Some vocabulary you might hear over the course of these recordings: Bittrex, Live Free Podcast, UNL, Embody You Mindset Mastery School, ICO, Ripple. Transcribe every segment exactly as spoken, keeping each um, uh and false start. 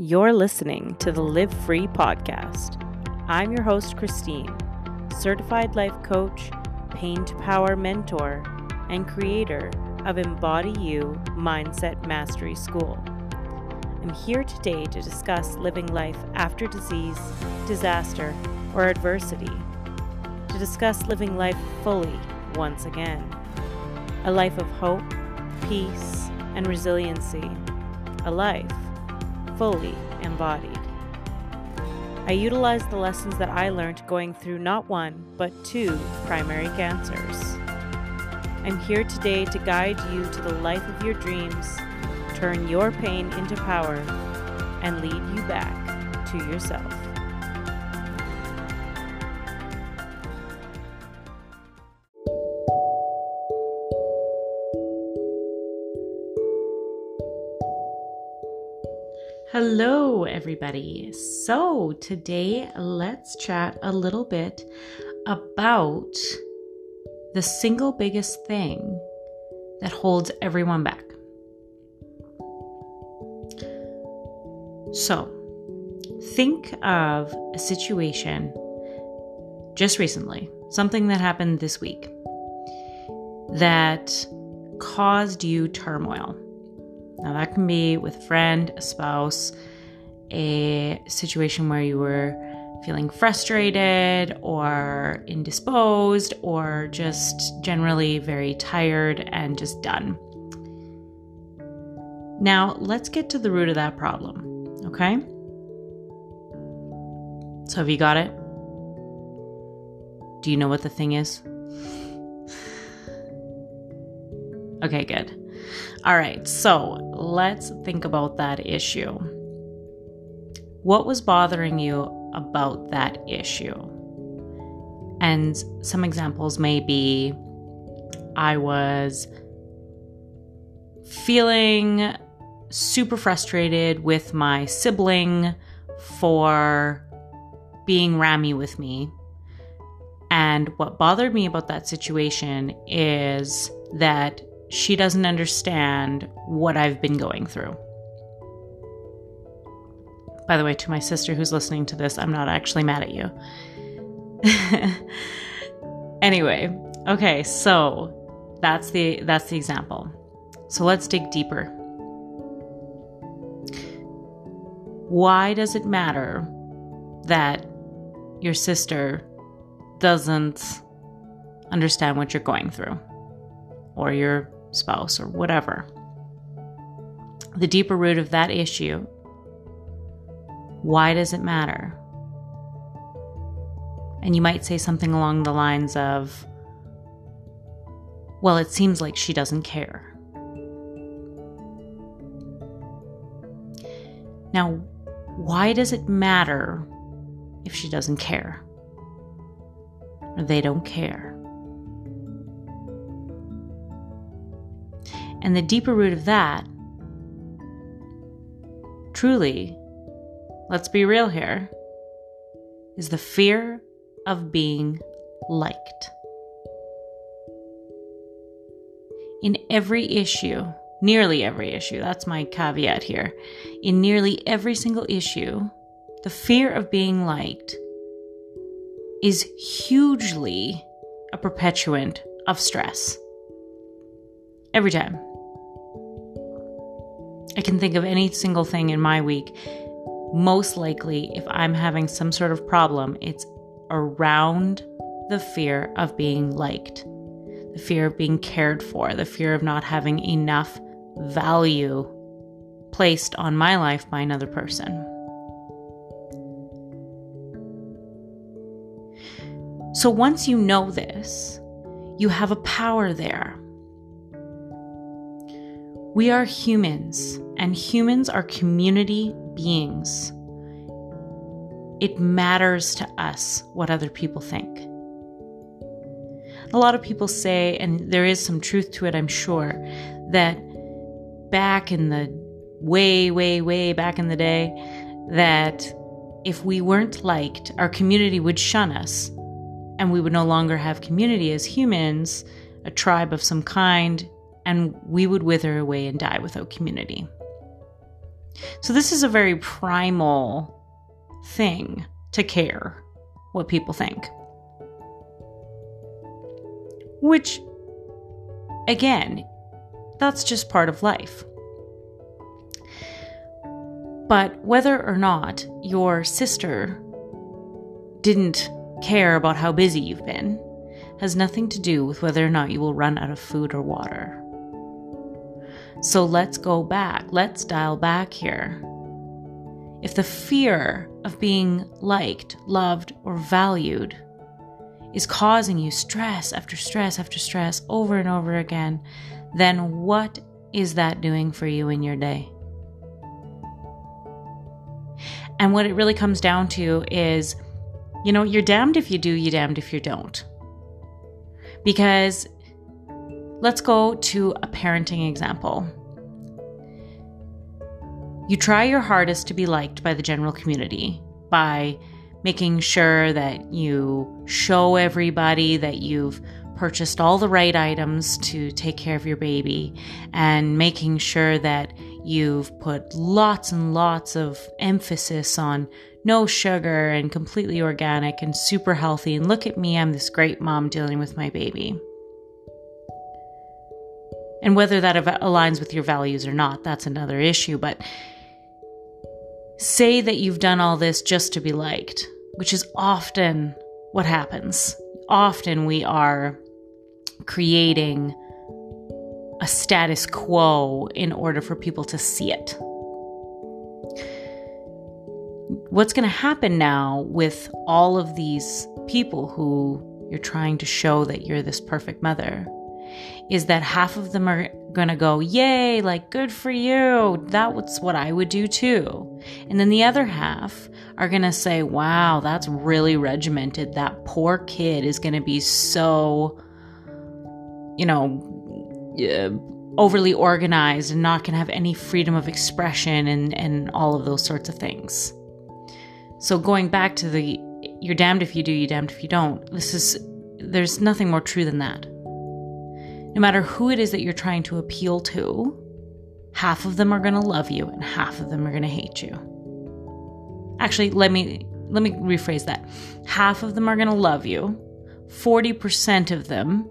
You're listening to the Live Free Podcast. I'm your host, Christine, certified life coach, pain to power mentor, and creator of Embody You Mindset Mastery School. I'm here today to discuss living life after disease, disaster, or adversity, to discuss living life fully once again, a life of hope, peace, and resiliency, a life fully embodied. I utilized the lessons that I learned going through not one, but two primary cancers. I'm here today to guide you to the life of your dreams, turn your pain into power, and lead you back to yourself. Hello, everybody. So today, let's chat a little bit about the single biggest thing that holds everyone back. So think of a situation just recently, something that happened this week that caused you turmoil. Now that can be with a friend, a spouse, a situation where you were feeling frustrated or indisposed or just generally very tired and just done. Now let's get to the root of that problem, okay? So have you got it? Do you know what the thing is? Okay, good. All right, so let's think about that issue. What was bothering you about that issue? And some examples may be, I was feeling super frustrated with my sibling for being rammy with me. And what bothered me about that situation is that she doesn't understand what I've been going through. By the way, to my sister who's listening to this, I'm not actually mad at you. Anyway, okay, so that's the that's the example. So let's dig deeper. Why does it matter that your sister doesn't understand what you're going through, or your spouse, or whatever? The deeper root of that issue, why does it matter? And you might say something along the lines of, well, it seems like she doesn't care. Now, why does it matter if she doesn't care? Or they don't care? And the deeper root of that, truly, let's be real here, is the fear of being liked. In every issue, nearly every issue, that's my caveat here, in nearly every single issue, the fear of being liked is hugely a perpetuant of stress. Every time. I can think of any single thing in my week. Most likely, if I'm having some sort of problem, it's around the fear of being liked, the fear of being cared for, the fear of not having enough value placed on my life by another person. So once you know this, you have a power there. We are humans, and humans are community beings. It matters to us what other people think. A lot of people say, and there is some truth to it, I'm sure, that back in the way, way, way back in the day, that if we weren't liked, our community would shun us, and we would no longer have community as humans, a tribe of some kind, and we would wither away and die without community. So this is a very primal thing to care what people think. Which, again, that's just part of life. But whether or not your sister didn't care about how busy you've been has nothing to do with whether or not you will run out of food or water. So let's go back. Let's dial back here. If the fear of being liked, loved, or valued is causing you stress after stress after stress over and over again, then what is that doing for you in your day? And what it really comes down to is, you know, you're damned if you do, you're damned if you don't. Because let's go to a parenting example. You try your hardest to be liked by the general community by making sure that you show everybody that you've purchased all the right items to take care of your baby, and making sure that you've put lots and lots of emphasis on no sugar and completely organic and super healthy. And look at me, I'm this great mom dealing with my baby. And whether that aligns with your values or not, that's another issue. But say that you've done all this just to be liked, which is often what happens. Often we are creating a status quo in order for people to see it. What's going to happen now with all of these people who you're trying to show that you're this perfect mother is that half of them are going to go, yay, like, good for you. That was what I would do too. And then the other half are going to say, wow, that's really regimented. That poor kid is going to be so, you know, uh, overly organized and not going to have any freedom of expression and, and all of those sorts of things. So going back to the, you're damned if you do, you're damned if you don't. This is, there's nothing more true than that. No matter who it is that you're trying to appeal to, half of them are going to love you and half of them are going to hate you. Actually, let me let me rephrase that. Half of them are going to love you. forty percent of them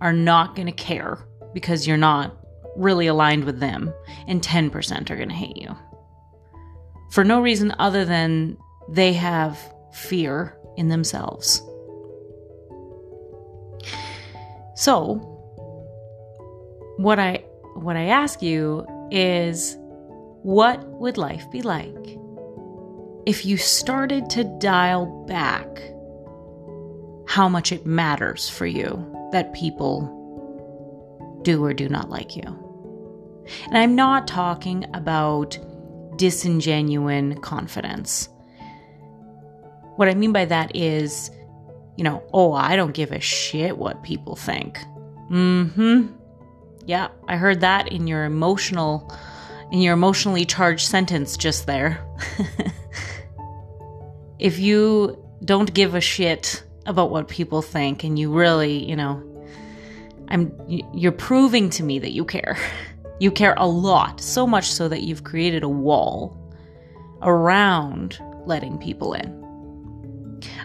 are not going to care because you're not really aligned with them. And ten percent are going to hate you. For no reason other than they have fear in themselves. So, What I what I ask you is, what would life be like if you started to dial back how much it matters for you that people do or do not like you? And I'm not talking about disingenuine confidence. What I mean by that is, you know, oh, I don't give a shit what people think. Mm-hmm. Yeah, I heard that in your emotional, in your emotionally charged sentence just there. If you don't give a shit about what people think and you really, you know, I'm, you're proving to me that you care. You care a lot, so much so that you've created a wall around letting people in.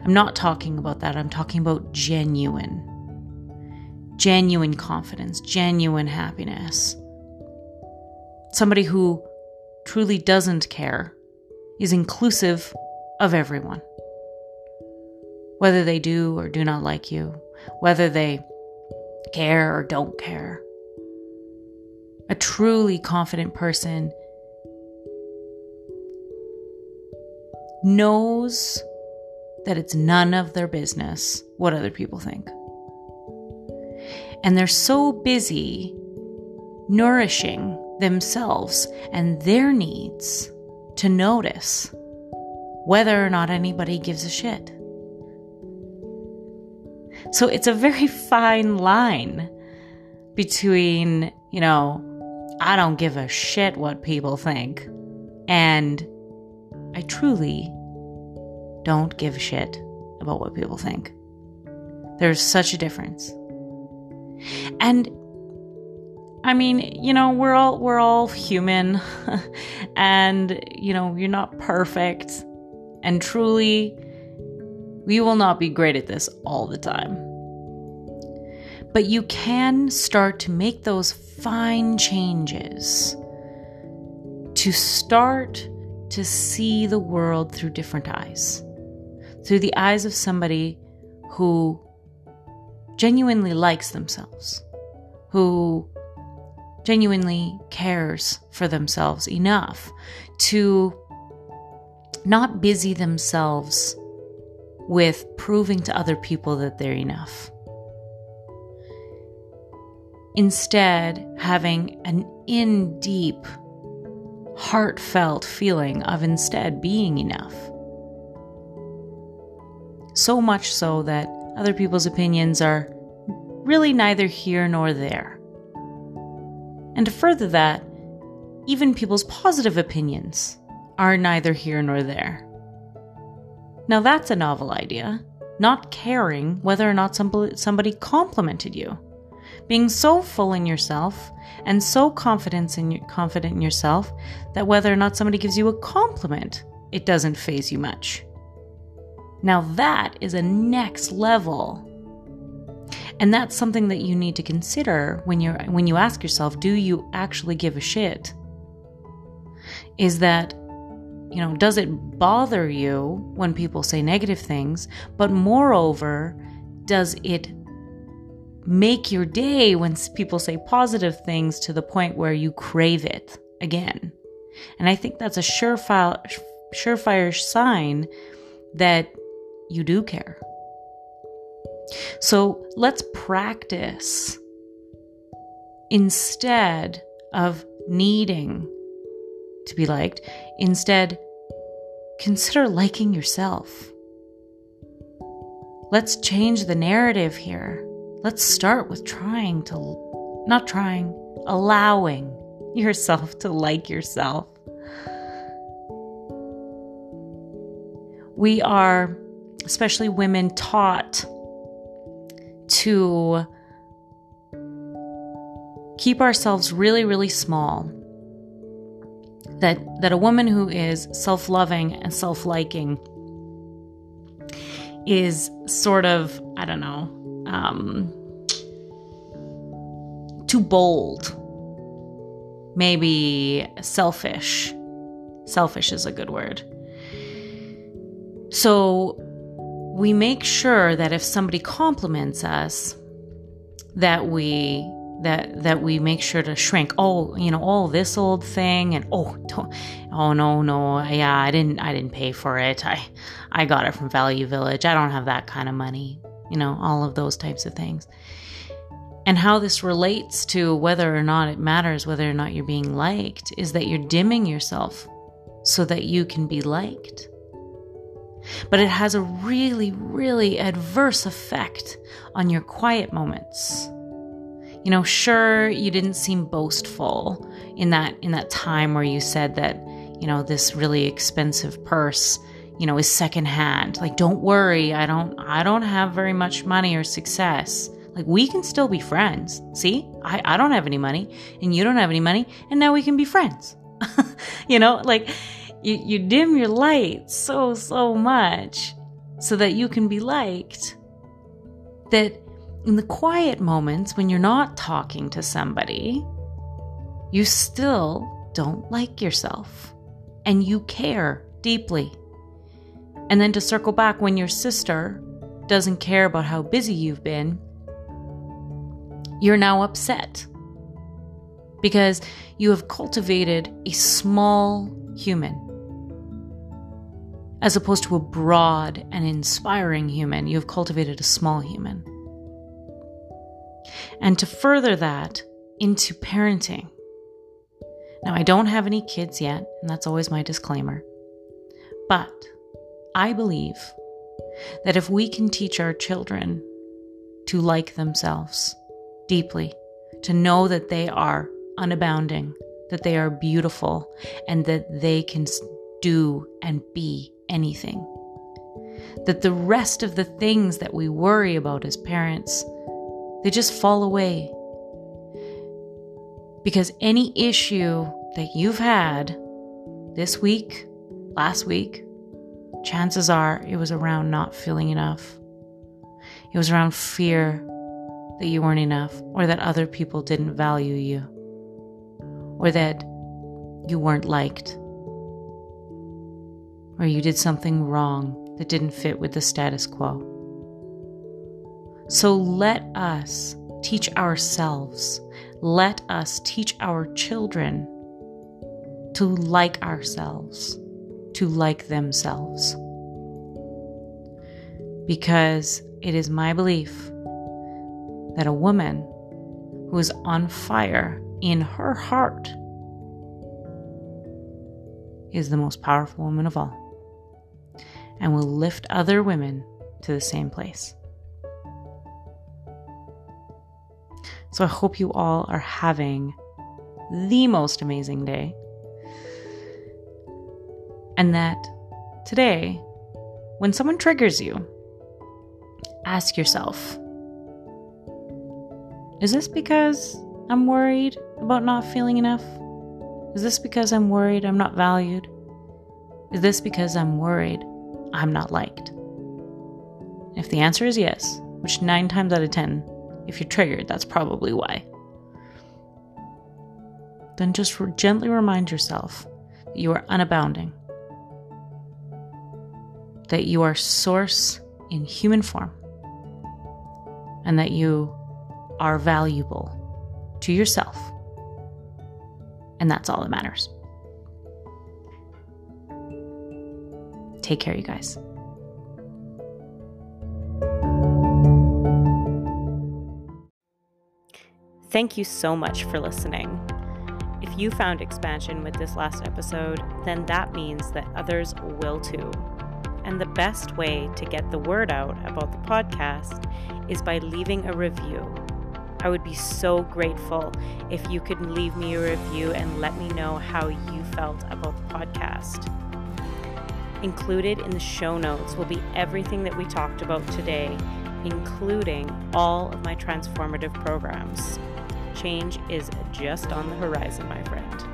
I'm not talking about that. I'm talking about genuine Genuine confidence, genuine happiness. Somebody who truly doesn't care is inclusive of everyone. Whether they do or do not like you, whether they care or don't care. A truly confident person knows that it's none of their business what other people think. And they're so busy nourishing themselves and their needs to notice whether or not anybody gives a shit. So it's a very fine line between, you know, I don't give a shit what people think, and I truly don't give a shit about what people think. There's such a difference. And I mean, you know, we're all we're all human and, you know, you're not perfect. And truly, we will not be great at this all the time. But you can start to make those fine changes to start to see the world through different eyes, through the eyes of somebody who genuinely likes themselves, who genuinely cares for themselves enough to not busy themselves with proving to other people that they're enough. Instead, having an in-deep, heartfelt feeling of instead being enough. So much so that other people's opinions are really neither here nor there. And to further that, even people's positive opinions are neither here nor there. Now that's a novel idea, not caring whether or not somebody complimented you. Being so full in yourself and so confident in your, confident in yourself that whether or not somebody gives you a compliment, it doesn't faze you much. Now that is a next level. And that's something that you need to consider when you're when you ask yourself, do you actually give a shit? Is that, you know, does it bother you when people say negative things? But moreover, does it make your day when people say positive things to the point where you crave it again? And I think that's a surefire, surefire sign that you do care. So let's practice instead of needing to be liked. Instead, consider liking yourself. Let's change the narrative here. Let's start with trying to, not trying, allowing yourself to like yourself. We are, especially women, taught to keep ourselves really, really small. That, that a woman who is self-loving and self-liking is sort of, I don't know, um, too bold. Maybe selfish. Selfish is a good word. So we make sure that if somebody compliments us, that we... that that we make sure to shrink. Oh, you know, oh, this old thing, and oh, don't, oh no, no, yeah, I didn't, I didn't pay for it. I, I got it from Value Village. I don't have that kind of money. You know, all of those types of things. And how this relates to whether or not it matters, whether or not you're being liked, is that you're dimming yourself so that you can be liked. But it has a really, really adverse effect on your quiet moments. You know, sure, you didn't seem boastful in that in that time where you said that, you know, this really expensive purse, you know, is secondhand. Like, don't worry, I don't I don't have very much money or success. Like, we can still be friends. See, I, I don't have any money and you don't have any money, and now we can be friends. You know, like you, you dim your light so, so much so that you can be liked. That in the quiet moments when you're not talking to somebody, you still don't like yourself and you care deeply. And then to circle back when your sister doesn't care about how busy you've been, you're now upset because you have cultivated a small human as opposed to a broad and inspiring human. You have cultivated a small human. And to further that into parenting. Now, I don't have any kids yet, and that's always my disclaimer. But I believe that if we can teach our children to like themselves deeply, to know that they are unabounding, that they are beautiful, and that they can do and be anything, that the rest of the things that we worry about as parents, they just fall away. Because any issue that you've had this week, last week, chances are it was around not feeling enough. It was around fear that you weren't enough, or that other people didn't value you, or that you weren't liked, or you did something wrong that didn't fit with the status quo. So let us teach ourselves, let us teach our children to like ourselves, to like themselves. Because it is my belief that a woman who is on fire in her heart is the most powerful woman of all, and will lift other women to the same place. So I hope you all are having the most amazing day, and that today, when someone triggers you, ask yourself, is this because I'm worried about not feeling enough? Is this because I'm worried I'm not valued? Is this because I'm worried I'm not liked? If the answer is yes, which nine times out of ten, if you're triggered, that's probably why, then just re- gently remind yourself that you are unabounding, that you are source in human form, and that you are valuable to yourself. And that's all that matters. Take care, you guys. Thank you so much for listening. If you found expansion with this last episode, then that means that others will too. And the best way to get the word out about the podcast is by leaving a review. I would be so grateful if you could leave me a review and let me know how you felt about the podcast. Included in the show notes will be everything that we talked about today, including all of my transformative programs. Change is just on the horizon, my friend.